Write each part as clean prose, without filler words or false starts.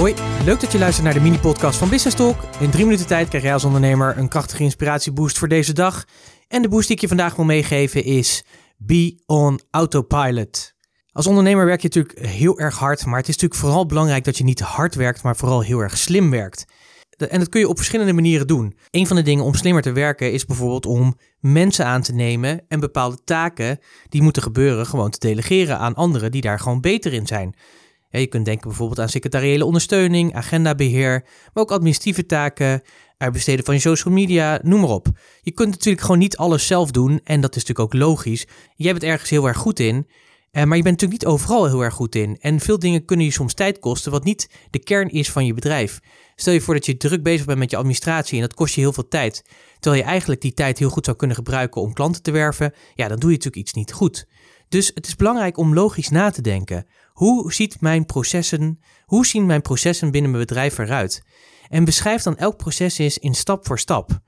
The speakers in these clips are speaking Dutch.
Hoi, leuk dat je luistert naar de mini-podcast van Business Talk. In 3 minuten tijd krijg jij als ondernemer een krachtige inspiratieboost voor deze dag. En de boost die ik je vandaag wil meegeven is Be on Autopilot. Als ondernemer werk je natuurlijk heel erg hard, maar het is natuurlijk vooral belangrijk dat je niet hard werkt, maar vooral heel erg slim werkt. En dat kun je op verschillende manieren doen. Een van de dingen om slimmer te werken is bijvoorbeeld om mensen aan te nemen en bepaalde taken die moeten gebeuren gewoon te delegeren aan anderen die daar gewoon beter in zijn. Ja, je kunt denken bijvoorbeeld aan secretariële ondersteuning, agendabeheer, maar ook administratieve taken, uitbesteden van je social media, noem maar op. Je kunt natuurlijk gewoon niet alles zelf doen en dat is natuurlijk ook logisch. Jij bent ergens heel erg goed in, maar je bent natuurlijk niet overal heel erg goed in. En veel dingen kunnen je soms tijd kosten wat niet de kern is van je bedrijf. Stel je voor dat je druk bezig bent met je administratie en dat kost je heel veel tijd. Terwijl je eigenlijk die tijd heel goed zou kunnen gebruiken om klanten te werven, ja, dan doe je natuurlijk iets niet goed. Dus het is belangrijk om logisch na te denken. Hoe zien mijn processen binnen mijn bedrijf eruit? En beschrijf dan elk proces eens in stap voor stap.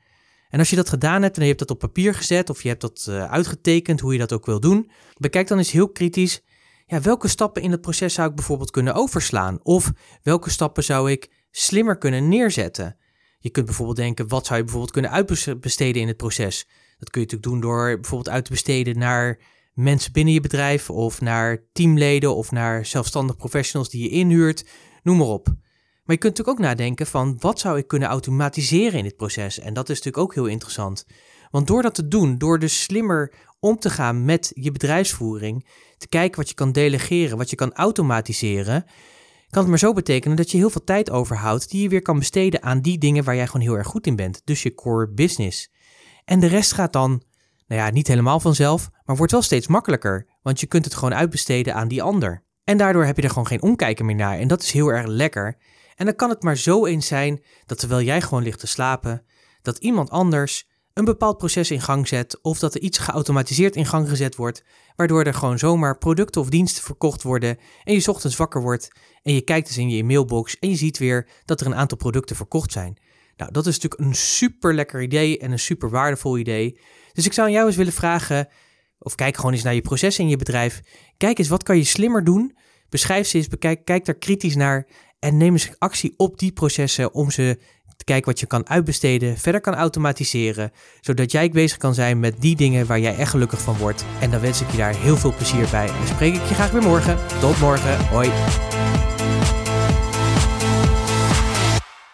En als je dat gedaan hebt en je hebt dat op papier gezet of je hebt dat uitgetekend, hoe je dat ook wil doen, bekijk dan eens heel kritisch, ja, welke stappen in het proces zou ik bijvoorbeeld kunnen overslaan? Of welke stappen zou ik slimmer kunnen neerzetten? Je kunt bijvoorbeeld denken, wat zou je bijvoorbeeld kunnen uitbesteden in het proces? Dat kun je natuurlijk doen door bijvoorbeeld uit te besteden naar mensen binnen je bedrijf of naar teamleden of naar zelfstandig professionals die je inhuurt, noem maar op. Maar je kunt natuurlijk ook nadenken van wat zou ik kunnen automatiseren in dit proces? En dat is natuurlijk ook heel interessant. Want door dat te doen, door dus slimmer om te gaan met je bedrijfsvoering, te kijken wat je kan delegeren, wat je kan automatiseren, kan het maar zo betekenen dat je heel veel tijd overhoudt die je weer kan besteden aan die dingen waar jij gewoon heel erg goed in bent. Dus je core business. En de rest gaat dan, nou ja, niet helemaal vanzelf, maar wordt wel steeds makkelijker, want je kunt het gewoon uitbesteden aan die ander. En daardoor heb je er gewoon geen omkijken meer naar en dat is heel erg lekker. En dan kan het maar zo eens zijn dat terwijl jij gewoon ligt te slapen, dat iemand anders een bepaald proces in gang zet of dat er iets geautomatiseerd in gang gezet wordt, waardoor er gewoon zomaar producten of diensten verkocht worden en je ochtends wakker wordt en je kijkt eens in je mailbox en je ziet weer dat er een aantal producten verkocht zijn. Nou, dat is natuurlijk een super lekker idee en een super waardevol idee. Dus ik zou aan jou eens willen vragen, of kijk gewoon eens naar je processen in je bedrijf. Kijk eens, wat kan je slimmer doen? Beschrijf ze eens, kijk daar kritisch naar en neem eens actie op die processen om ze te kijken wat je kan uitbesteden, verder kan automatiseren, zodat jij bezig kan zijn met die dingen waar jij echt gelukkig van wordt. En dan wens ik je daar heel veel plezier bij en dan spreek ik je graag weer morgen. Tot morgen, hoi!